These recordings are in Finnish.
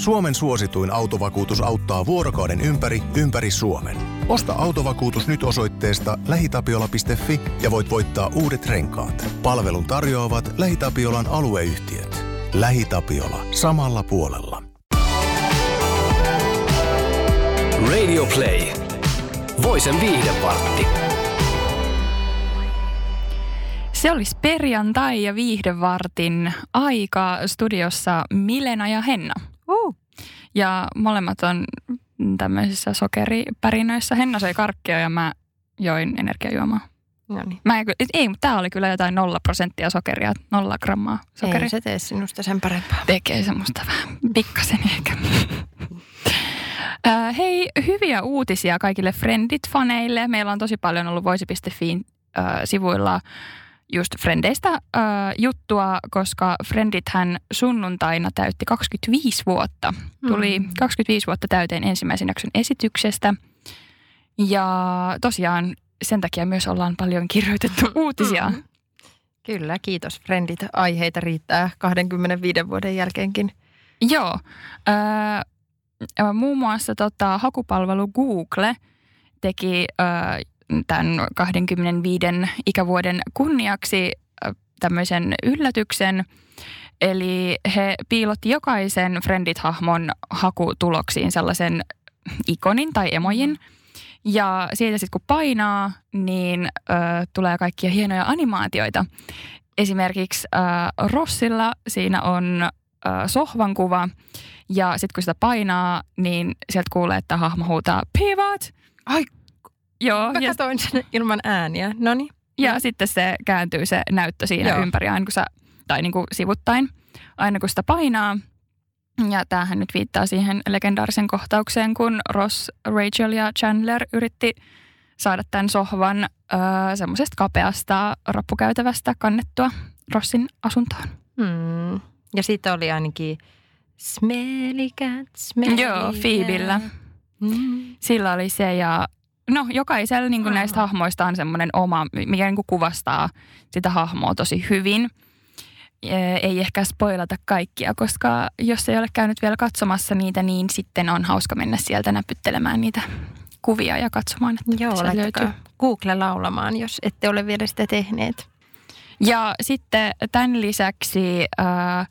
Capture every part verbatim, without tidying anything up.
Suomen suosituin autovakuutus auttaa vuorokauden ympäri, ympäri Suomen. Osta autovakuutus nyt osoitteesta lähitapiola piste fi ja voit voittaa uudet renkaat. Palvelun tarjoavat LähiTapiolan alueyhtiöt. LähiTapiola. Samalla puolella. Radio Play. Voisen viihdevartti. Se olisi perjantai ja viihdevartin aika, studiossa Milena ja Henna. Uh. Ja molemmat on tämmöisissä sokeripärinöissä. Henna söi karkkia ja mä join energiajuomaa. Noniin. Mä en, ei, mutta tää oli kyllä jotain nolla prosenttia sokeria, nolla grammaa sokeria. Ei se tee sinusta sen parempaa. Tekee semmoista vähän pikkasen ehkä. Äh, hei, hyviä uutisia kaikille Friendit-faneille. Meillä on tosi paljon ollut voisi piste fiin äh, sivuilla just Friendeistä äh, juttua, koska Friendithän sunnuntaina täytti kaksikymmentäviisi vuotta. Tuli mm. kaksikymmentäviisi vuotta täyteen ensimmäisen jakson esityksestä. Ja tosiaan sen takia myös ollaan paljon kirjoitettu uutisia. Mm. Kyllä, kiitos Friendit. Aiheita riittää kaksikymmentäviisi vuoden jälkeenkin. Joo. Äh, Muun muassa tota, hakupalvelu Google teki äh, tämän kaksikymmentäviisi ikävuoden kunniaksi äh, tämmöisen yllätyksen. Eli he piilotti jokaisen Friendit-hahmon hakutuloksiin sellaisen ikonin tai emojin. Ja siitä sitten kun painaa, niin äh, tulee kaikkia hienoja animaatioita. Esimerkiksi äh, Rossilla siinä on sohvan kuva, ja sitten kun sitä painaa, niin sieltä kuulee, että hahmo huutaa pivot. Ai, joo, mä katsoin sen ilman ääniä. Noniin. Ja mm. sitten se kääntyy se näyttö siinä Joo. ympäri, aina kun sä, tai niin kuin sivuttain, aina kun sitä painaa. Ja tämähän nyt viittaa siihen legendaarisen kohtaukseen, kun Ross, Rachel ja Chandler yritti saada tämän sohvan äh, semmoisesta kapeasta rappukäytävästä kannettua Rossin asuntoon. Hmm. Ja siitä oli ainakin smelly cat, smelly. Joo, Phoebellä. Mm. Sillä oli se, ja no jokaisella niin kuin näistä hahmoista on semmoinen oma, mikä niin kuin kuvastaa sitä hahmoa tosi hyvin. Ei ehkä spoilata kaikkia, koska jos ei ole käynyt vielä katsomassa niitä, niin sitten on hauska mennä sieltä näpyttelemään niitä kuvia ja katsomaan, että joo, se löytyy. Google laulamaan, jos ette ole vielä sitä tehneet. Ja sitten tämän lisäksi äh,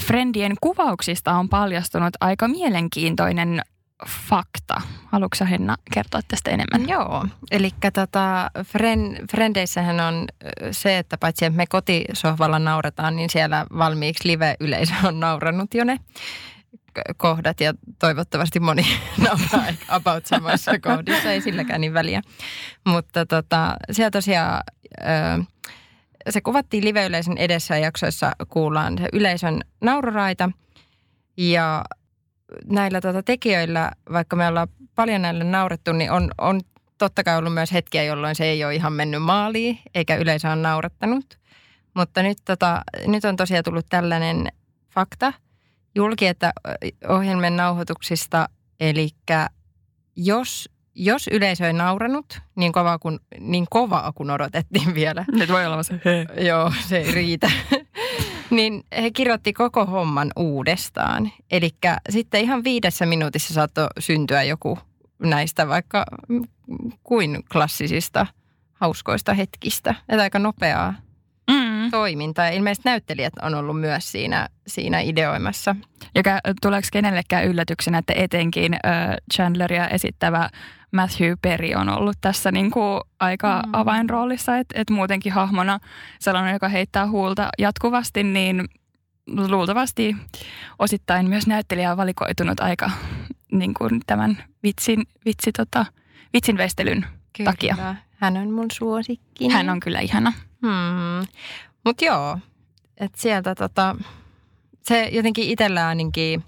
Friendien kuvauksista on paljastunut aika mielenkiintoinen fakta. Haluatko sä, Henna, kertoa tästä enemmän? Joo, eli tota, friend, Frendeissähän on se, että paitsi että me kotisohvalla nauretaan, niin siellä valmiiksi live-yleisö on nauranut jo ne kohdat, ja toivottavasti moni nauraa about samassa kohdissa, ei silläkään niin väliä. Mutta tota, siellä tosiaan... Ö, Se kuvattiin live-yleisön edessä, ja jaksoissa kuullaan se yleisön naururaita. Ja näillä tuota, tekijöillä, vaikka me ollaan paljon näillä naurettu, niin on, on totta kai ollut myös hetkiä, jolloin se ei ole ihan mennyt maaliin, eikä yleisö ole naurattanut. Mutta nyt, tota, nyt on tosiaan tullut tällainen fakta julki, että ohjelmien nauhoituksista, eli jos... Jos yleisö ei nauranut, niin kovaa kuin, niin kovaa kuin odotettiin vielä. Nyt voi olla se, hei. Joo, se ei riitä. Niin he kirjoitti koko homman uudestaan. Elikkä sitten ihan viidessä minuutissa saattoi syntyä joku näistä vaikka kuin klassisista hauskoista hetkistä. Että aika nopeaa mm. toimintaa. Ilmeisesti näyttelijät on ollut myös siinä, siinä ideoimassa. Joka tuleeko kenellekään yllätyksenä, että etenkin äh, Chandleria esittävä Matthew Perry on ollut tässä niin kuin aika mm. avainroolissa, että et muutenkin hahmona sellainen, joka heittää huulta jatkuvasti, niin luultavasti osittain myös näyttelijä on valikoitunut aika niin kuin tämän vitsin, vitsi, tota, vitsin veistelyn kyllä. takia. Hän on mun suosikki. Hän on kyllä ihana. Hmm. Mutta joo, että sieltä tota, se jotenkin itsellä ainakin,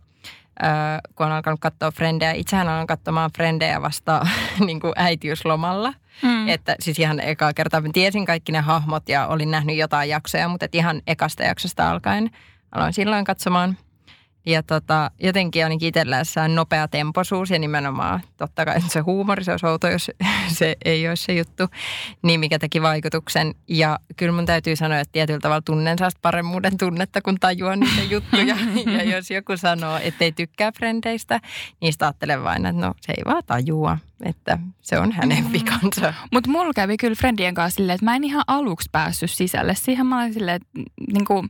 äh, kun on alkanut katsoa Frendejä, itsehän olen katsomaan Frendejä vasta niin kuin äitiyslomalla. Hmm. Että siis ihan ekaa kertaa tiesin kaikki ne hahmot ja olin nähnyt jotain jaksoja, mutta ihan ekasta jaksosta alkaen aloin silloin katsomaan. Ja tota, jotenkin on itsellään nopea tempoisuus ja nimenomaan totta kai se huumori, se olisi outo, jos se ei ole se juttu, niin mikä teki vaikutuksen. Ja kyllä mun täytyy sanoa, että tietyllä tavalla tunnen sellaista paremmuuden tunnetta, kun tajuan niitä juttuja. Ja jos joku sanoo, että ei tykkää frendeistä, niin sitä ajattelen vain, että no se ei vaan tajua, että se on hänen vikansa. Mutta mulla kävi kyllä frendien kanssa silleen, että mä en ihan aluksi päässyt sisälle. Siihen mä olin silleen, että niinku...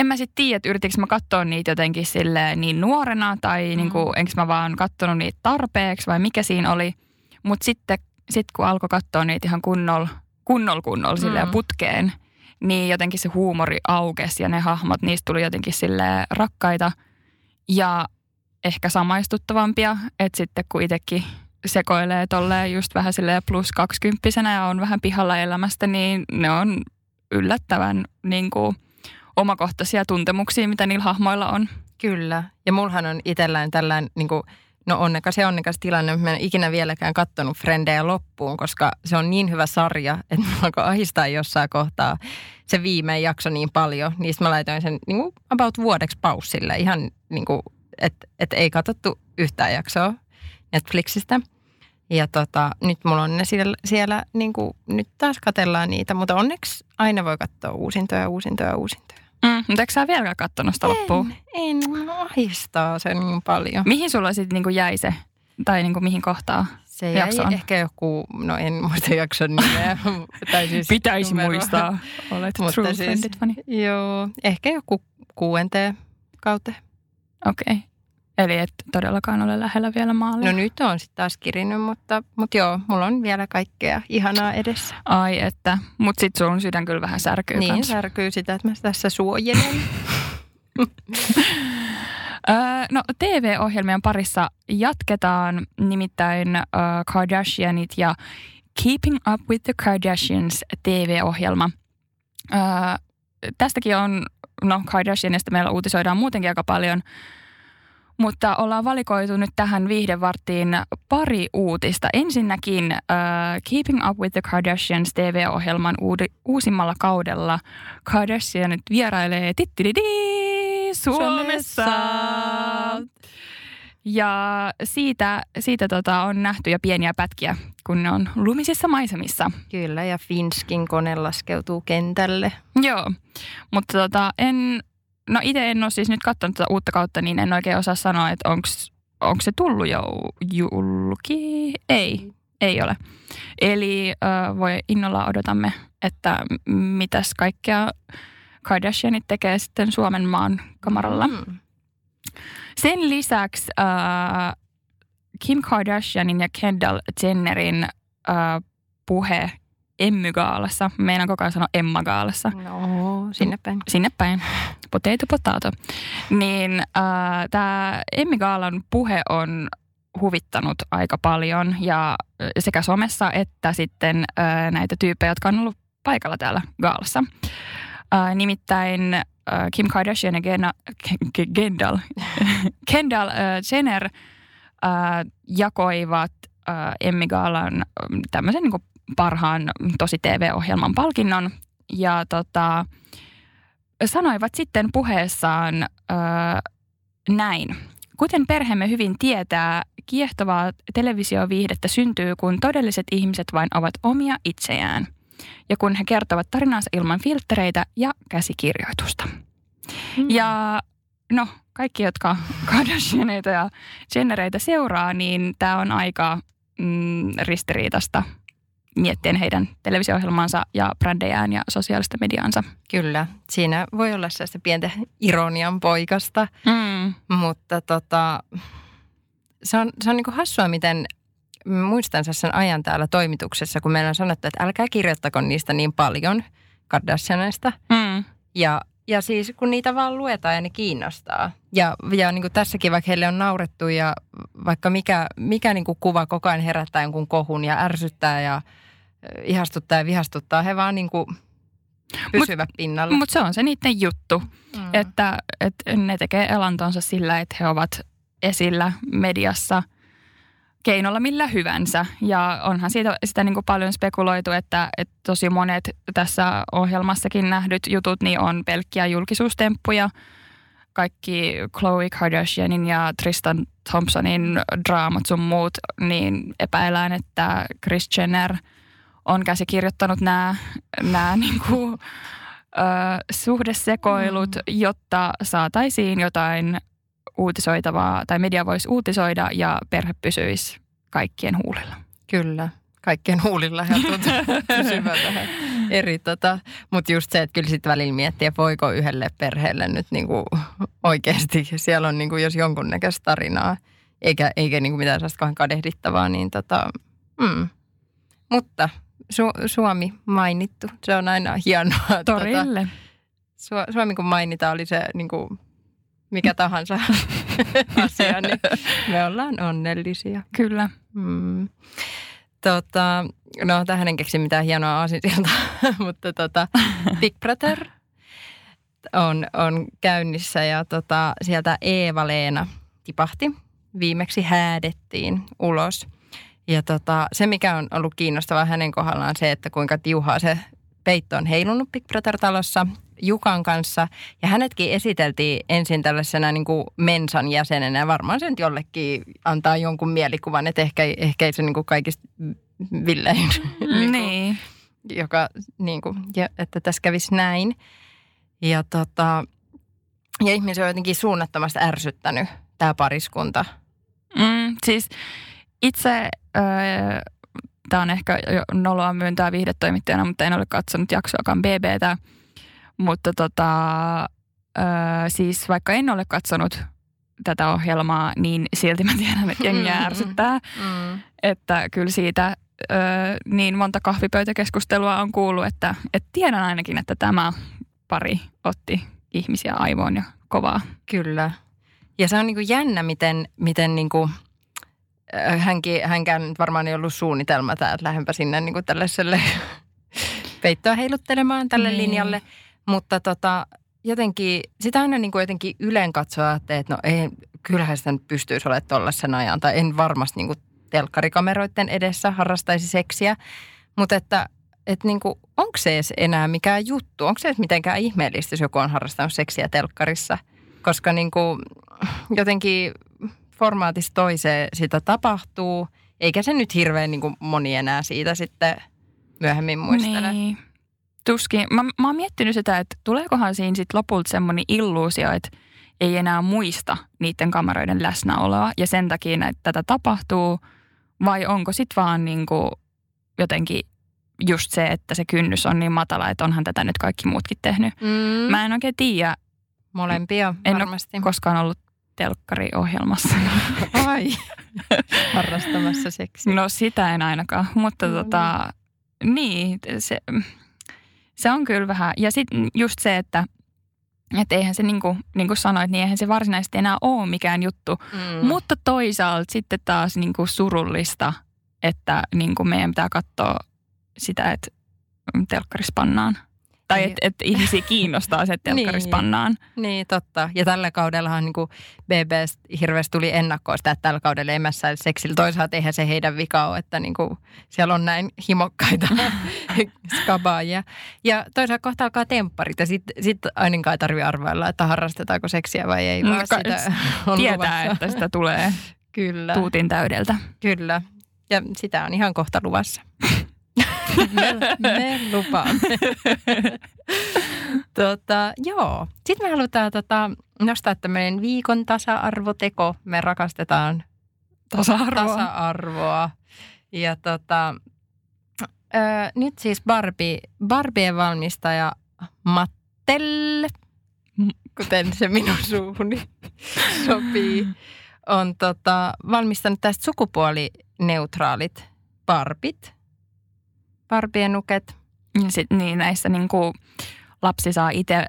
En mä sit tiedä, että yritikö mä katsoa niitä jotenkin silleen niin nuorena tai mm. niinku, enkö mä vaan katsonut niitä tarpeeksi vai mikä siinä oli. Mutta sitten sit kun alkoi katsoa niitä ihan kunnolla kunnolla kunnolla mm. silleen putkeen, niin jotenkin se huumori aukesi ja ne hahmot, niistä tuli jotenkin silleen rakkaita ja ehkä samaistuttavampia. Että sitten kun itsekin sekoilee tolleen just vähän silleen plus kaksikymppisenä ja on vähän pihalla elämästä, niin ne on yllättävän niinku... omakohtaisia tuntemuksia, mitä niillä hahmoilla on. Kyllä. Ja mulhan on itsellään tällainen, niin kuin, no onnekas ja onnekas tilanne, mä en ikinä vieläkään katsonut Frendejä loppuun, koska se on niin hyvä sarja, että mä alkoi ahistaa jossain kohtaa se viimein jakso niin paljon. Niin mä laitoin sen niin kuin about vuodeksi paussille, ihan niin kuin, että et ei katsottu yhtään jaksoa Netflixistä. Ja tota, nyt mulla on ne siellä, siellä niin kuin, nyt taas katsellaan niitä, mutta onneksi aina voi katsoa uusintoja, uusintoja, uusintoja. Mm, mutta eikö sä vieläkään katsonut sitä loppuun? En, en, ahistaa sen niin paljon. Mihin sulla sitten niin kuin jäi se, tai niin kuin mihin kohtaa? Se jäi jaksoon? Ehkä joku, no en muista jakson nimeä. tai siis pitäisi numero. Muistaa, olet true siis, friendit funny. Joo, ehkä joku kuudenteen kauteen. Okei. Okay. Eli et todellakaan ole lähellä vielä maalia. No nyt on sitten taas kirinnyt, mutta, mutta joo, mulla on vielä kaikkea ihanaa edessä. Ai että, mutta sitten sun sydän kyllä vähän särkyy. Niin kans. Särkyy sitä, että mä tässä suojelen. No T V-ohjelmien parissa jatketaan nimittäin uh, Kardashianit ja Keeping Up with the Kardashians T V-ohjelma. Uh, tästäkin on, no Kardashianista meillä uutisoidaan muutenkin aika paljon. Mutta ollaan valikoitu nyt tähän viihdevarttiin pari uutista. Ensinnäkin uh, Keeping Up with the Kardashians T V-ohjelman uud- uusimmalla kaudella Kardashianit vierailee tittididi Suomessa. Suomessa. Ja siitä, siitä tota on nähty jo pieniä pätkiä, kun ne on lumisissa maisemissa. Kyllä, ja Finskin kone laskeutuu kentälle. Joo, mutta tota en... No itse en ole siis nyt katsonut tätä uutta kautta, niin en oikein osaa sanoa, että onko se tullut jo julki. Ei, ei ole. Eli äh, voi innolla odotamme, että mitäs kaikkea Kardashianit tekee sitten Suomen maan kamaralla. Mm. Sen lisäksi äh, Kim Kardashianin ja Kendall Jennerin äh, puhe Emmy-gaalassa. Meinaan koko ajan sanoa Emma-gaalassa. No, sinne päin. Sinne päin. Potato, potato. Niin äh, tämä Emmy-gaalan puhe on huvittanut aika paljon ja sekä somessa että sitten äh, näitä tyyppejä, jotka on ollut paikalla täällä gaalassa. Äh, nimittäin äh, Kim Kardashian ja Gena, K- Kendall, Kendall äh, Jenner äh, jakoivat äh, Emmy-gaalan äh, tämmöisen niin kuin parhaan tosi T V-ohjelman palkinnon ja tota, sanoivat sitten puheessaan öö, näin. Kuten perheemme hyvin tietää, kiehtovaa televisioviihdettä syntyy, kun todelliset ihmiset vain ovat omia itseään ja kun he kertovat tarinansa ilman filttereitä ja käsikirjoitusta. Mm-hmm. Ja no, kaikki, jotka Kardashianeita ja Jennereitä seuraa, niin tämä on aika mm, ristiriitasta miettien heidän televisio-ohjelmaansa ja brändejään ja sosiaalista mediaansa. Kyllä, siinä voi olla sellaista pientä ironian poikasta, mm. mutta tota, se on, se on niin kuin hassua, miten muistan sen ajan täällä toimituksessa, kun meillä on sanottu, että älkää kirjoittako niistä niin paljon Kardashianista. Mm. Ja, ja siis kun niitä vaan luetaan ja ne kiinnostaa. Ja, ja niin kuin tässäkin vaikka heille on naurettu ja vaikka mikä, mikä niin kuin kuva koko ajan herättää jonkun kohun ja ärsyttää ja ihastuttaa ja vihastuttaa. He vaan niin kuin pysyvät mut, pinnalla. Mutta se on se niiden juttu, mm. että, että ne tekee elantonsa sillä, että he ovat esillä mediassa keinolla millä hyvänsä. Ja onhan siitä sitä niin kuin paljon spekuloitu, että, että tosi monet tässä ohjelmassakin nähdyt jutut niin on pelkkiä julkisuustemppuja. kaikki Khloé Kardashianin ja Tristan Thompsonin draamat sun muut, niin epäilään, että Kris Jenner on käsikirjoittanut nämä, nämä niinku, ö, suhdesekoilut, mm. jotta saataisiin jotain uutisoitavaa, tai media voisi uutisoida ja perhe pysyisi kaikkien huulilla. Kyllä, kaikkien huulilla ja tuota, pysyvät vähän eri. Tota. Mutta just se, että kyllä sitten välillä miettii, että voiko yhdelle perheelle nyt niinku oikeasti, siellä on niinku jos jonkunnäköistä tarinaa, eikä, eikä niinku mitään sellaista kadehdittavaa, niin tota, mm. Mutta Su- Suomi mainittu, se on aina hienoa. Torille. Tota, Su- Suomi kun mainitaan, oli se niinku mikä tahansa asia, niin me ollaan onnellisia. Kyllä. Mm. Tota, no tähän en keksi mitään hienoa aasinsilta, mutta tota, Big Brother on, on käynnissä ja tota, sieltä Eeva-Leena tipahti. Viimeksi häädettiin ulos. Ja tota, se, mikä on ollut kiinnostavaa hänen kohdallaan, on se, että kuinka tiuhaa se peitto on heilunut Big Brother-talossa Jukan kanssa. Ja hänetkin esiteltiin ensin tällaisena niin kuin mensan jäsenenä. Varmaan sen jollekin antaa jonkun mielikuvan, että ehkä, ehkä ei se niin kuin kaikista villein. niin niin. Joka, niin kuin, ja, että tässä kävisi näin. Ja, tota, ja ihmisiä on jotenkin suunnattomasti ärsyttänyt tämä pariskunta. Mm, siis itse... Öö... Tämä on ehkä noloa myöntää viihdetoimittajana, mutta en ole katsonut jaksoakaan B B:tä. Mutta tota, ö, siis vaikka en ole katsonut tätä ohjelmaa, niin silti mä tiedän, että jengiä ärsyttää. Mm. Että kyllä siitä ö, niin monta kahvipöytäkeskustelua on kuullut, että et tiedän ainakin, että tämä pari otti ihmisiä aivoon ja kovaa. Kyllä. Ja se on niinku jännä, miten... miten niinku Hänkin, hänkään nyt varmaan ei ollut suunnitelma tää, että lähdenpä sinne niin kuin tällaiselle peittoa heiluttelemaan tälle mm. linjalle. Mutta tota, jotenkin, sitä aina niin kuin jotenkin yleen katsoa, että no ei, kyllähän sitä nyt pystyisi olemaan tollaisen ajan. Tai en varmasti niin kuin telkkarikameroiden edessä harrastaisi seksiä. Mutta että, että niin kuin, onko se edes enää mikään juttu? Onko se edes mitenkään ihmeellistä, jos joku on harrastanut seksiä telkkarissa? Koska niin kuin, jotenkin... formaatista toiseen sitä tapahtuu, eikä se nyt hirveän niin kuin moni enää siitä sitten myöhemmin muistele. Niin. Tuskin. Mä, mä oon miettinyt sitä, että tuleekohan siinä sitten lopulta semmoinen illuusio, että ei enää muista niiden kameroiden läsnäoloa ja sen takia että tätä tapahtuu, vai onko sitten vaan niin kuin jotenkin just se, että se kynnys on niin matala, että onhan tätä nyt kaikki muutkin tehnyt. Mm. Mä en oikein tiedä. Molempia varmasti. En ole koskaan ollut telkkariohjelmassa. Ai, harrastamassa seksiä. No sitä en ainakaan, mutta no, tota, niin, niin se, se on kyllä vähän. Ja sitten just se, että et eihän se niin kuin niinku sanoit, niin eihän se varsinaisesti enää ole mikään juttu. Mm. Mutta toisaalta sitten taas niin kuin surullista, että niin kuin meidän pitää katsoa sitä, että telkkarissa pannaan. Tai että et ihmisiä kiinnostaa se, että telkkarissa pannaan. Niin, totta. Ja tällä kaudellahan niin kuin B B:stä hirveästi tuli ennakkoa sitä, että tällä kaudella ei mässäile seksillä. Toisaalta eihän se heidän vika ole, että niin kuin siellä on näin himokkaita skabaajia. Ja toisaalta kohta alkaa tempparit ja sitten sit ainakaan ei tarvitse arvailla, että harrastetaanko seksiä vai ei. Vaan Ka- sitä on tietää, luvassa. Että sitä tulee kyllä tuutin täydeltä. Kyllä. Ja sitä on ihan kohta luvassa. Me, me lupaamme. tota, joo. Sitten me halutaan tota, nostaa tämmöinen viikon tasa-arvoteko. Me rakastetaan tasa-arvoa. tasa-arvoa. Ja tota, ö, nyt siis Barbie, Barbien valmistaja Mattel, kuten se minun suuni sopii, on tota, valmistanut tästä sukupuolineutraalit Barbit. Barbien nuket. Ja sit, niin näissä niin kuin lapsi saa itse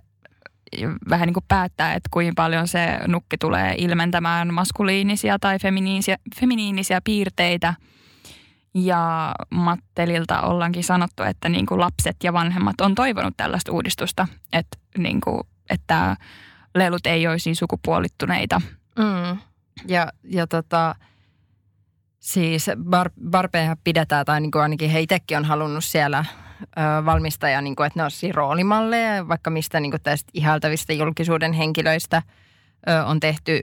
vähän niin kuin päättää, että kuinka paljon se nukki tulee ilmentämään maskuliinisia tai feminiinisiä, feminiinisiä piirteitä. Ja Mattelilta ollaankin sanottu, että niin kuin lapset ja vanhemmat on toivonut tällaista uudistusta, että, niin kuin, että lelut ei olisi sukupuolittuneita. Mm. Ja, ja tota... Siis bar, Barbiahan pidetään, tai niin kuin ainakin he itsekin on halunnut siellä ö, valmistajaa, niin kuin, että ne olisi roolimalleja, vaikka mistä niin kuin tästä ihailtavista julkisuuden henkilöistä ö, on tehty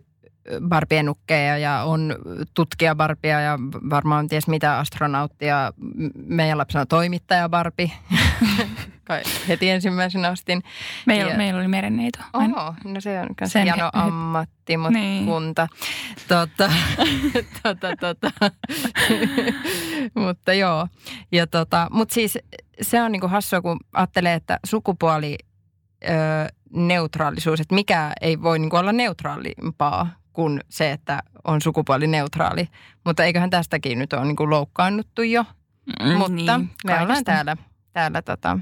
Barbie-nukkeja ja on tutkija Barbia ja varmaan ties mitä astronauttia. Meidän lapsena toimittaja Barbie. Kai heti ensimmäisenä ostin. Meillä, ja... meillä oli merenneito. Oho, no se on myös hieno he... ammatti, mutta niin. kunta. Tota, tota, tota. Mutta joo. Ja tota, mutta siis se on niinku hassua, kun ajattelee, että sukupuoli... Öö, neutraalisuus, että mikä ei voi niin kuin olla neutraalimpaa kuin se, että on sukupuolineutraali. Mutta eiköhän tästäkin nyt ole niin kuin loukkaannuttu jo. Mm, mutta niin, me ollaan täällä, täällä tota,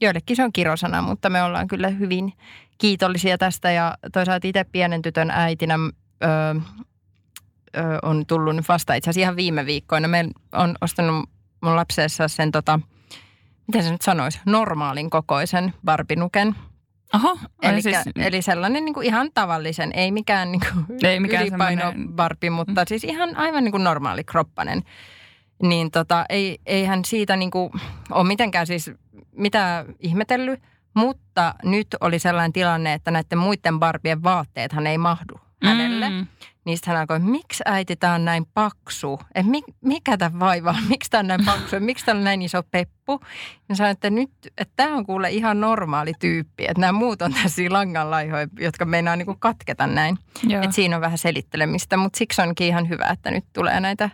joillekin se on kirosana, mutta me ollaan kyllä hyvin kiitollisia tästä. Ja toisaalta itse pienen tytön äitinä öö, öö, on tullut vasta itse asiassa ihan viime viikkoina. Me on ostanut mun lapsessa sen, tota, miten se nyt sanoisi, normaalin kokoisen Barbie-nuken. Oho, eli, siis... eli sellainen niin kuin ihan tavallisen, ei mikään, niin kuin ei mikään ylipainobarbi, mutta mm. siis ihan aivan niin kuin normaali kroppanen. Niin tota, ei, eihän siitä niin kuin ole mitenkään siis mitään ihmetellyt, mutta nyt oli sellainen tilanne, että näiden muiden barbien vaatteethan ei mahdu hänelle. Mm. Niistä hän alkoi, miksi äiti tää on näin paksu? Et mi, mikä tämä vaivaa? Miksi tää on näin paksu? Miksi tää on näin iso peppu? Ja sanoin, että nyt, että tää on kuule ihan normaali tyyppi. Että nämä muut on tässä langanlaihoja, jotka meinaa niinku katketa näin. Että siinä on vähän selittelemistä, mutta siksi onkin ihan hyvä, että nyt tulee näitä,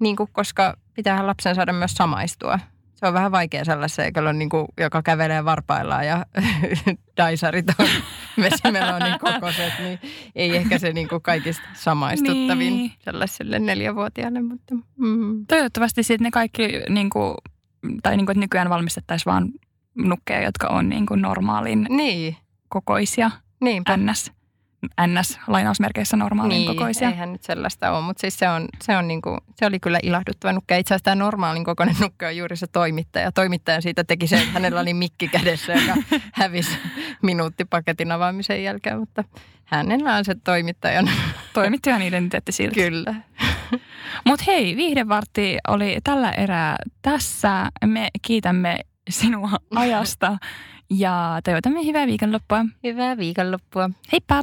niinku, koska pitäähän lapsen saada myös samaistua. Se on vähän vaikea sellaiseen, niinku, joka kävelee varpaillaan ja daisarit on vesimelonin kokoiset, niin ei ehkä se niinku kaikista samaistuttavin niin. sellaiselle neljävuotiaalle. Mutta, mm. Toivottavasti sitten ne kaikki, niinku, tai niinku, että nykyään valmistettaisiin vaan nukkeja, jotka on niinku normaalin niin. kokoisia. Niinpä. N S, N S lainausmerkeissä normaalin niin, kokoisia. Eihän nyt sellaista ole, mutta siis se, on, se, on niinku, se oli kyllä ilahduttava nukke. Itse asiassa tämä normaalin kokoinen nukke on juuri se toimittaja. Toimittaja siitä teki se, että hänellä oli mikki kädessä, joka hävisi minuuttipaketin avaamisen jälkeen, mutta hänellä on se toimittajan. Toimittajan identiteetti silti. Kyllä. Mutta hei, viihdevartti oli tällä erää tässä. Me kiitämme sinua ajasta ja toivotamme hyvää viikonloppua. Hyvää viikonloppua. Heippa!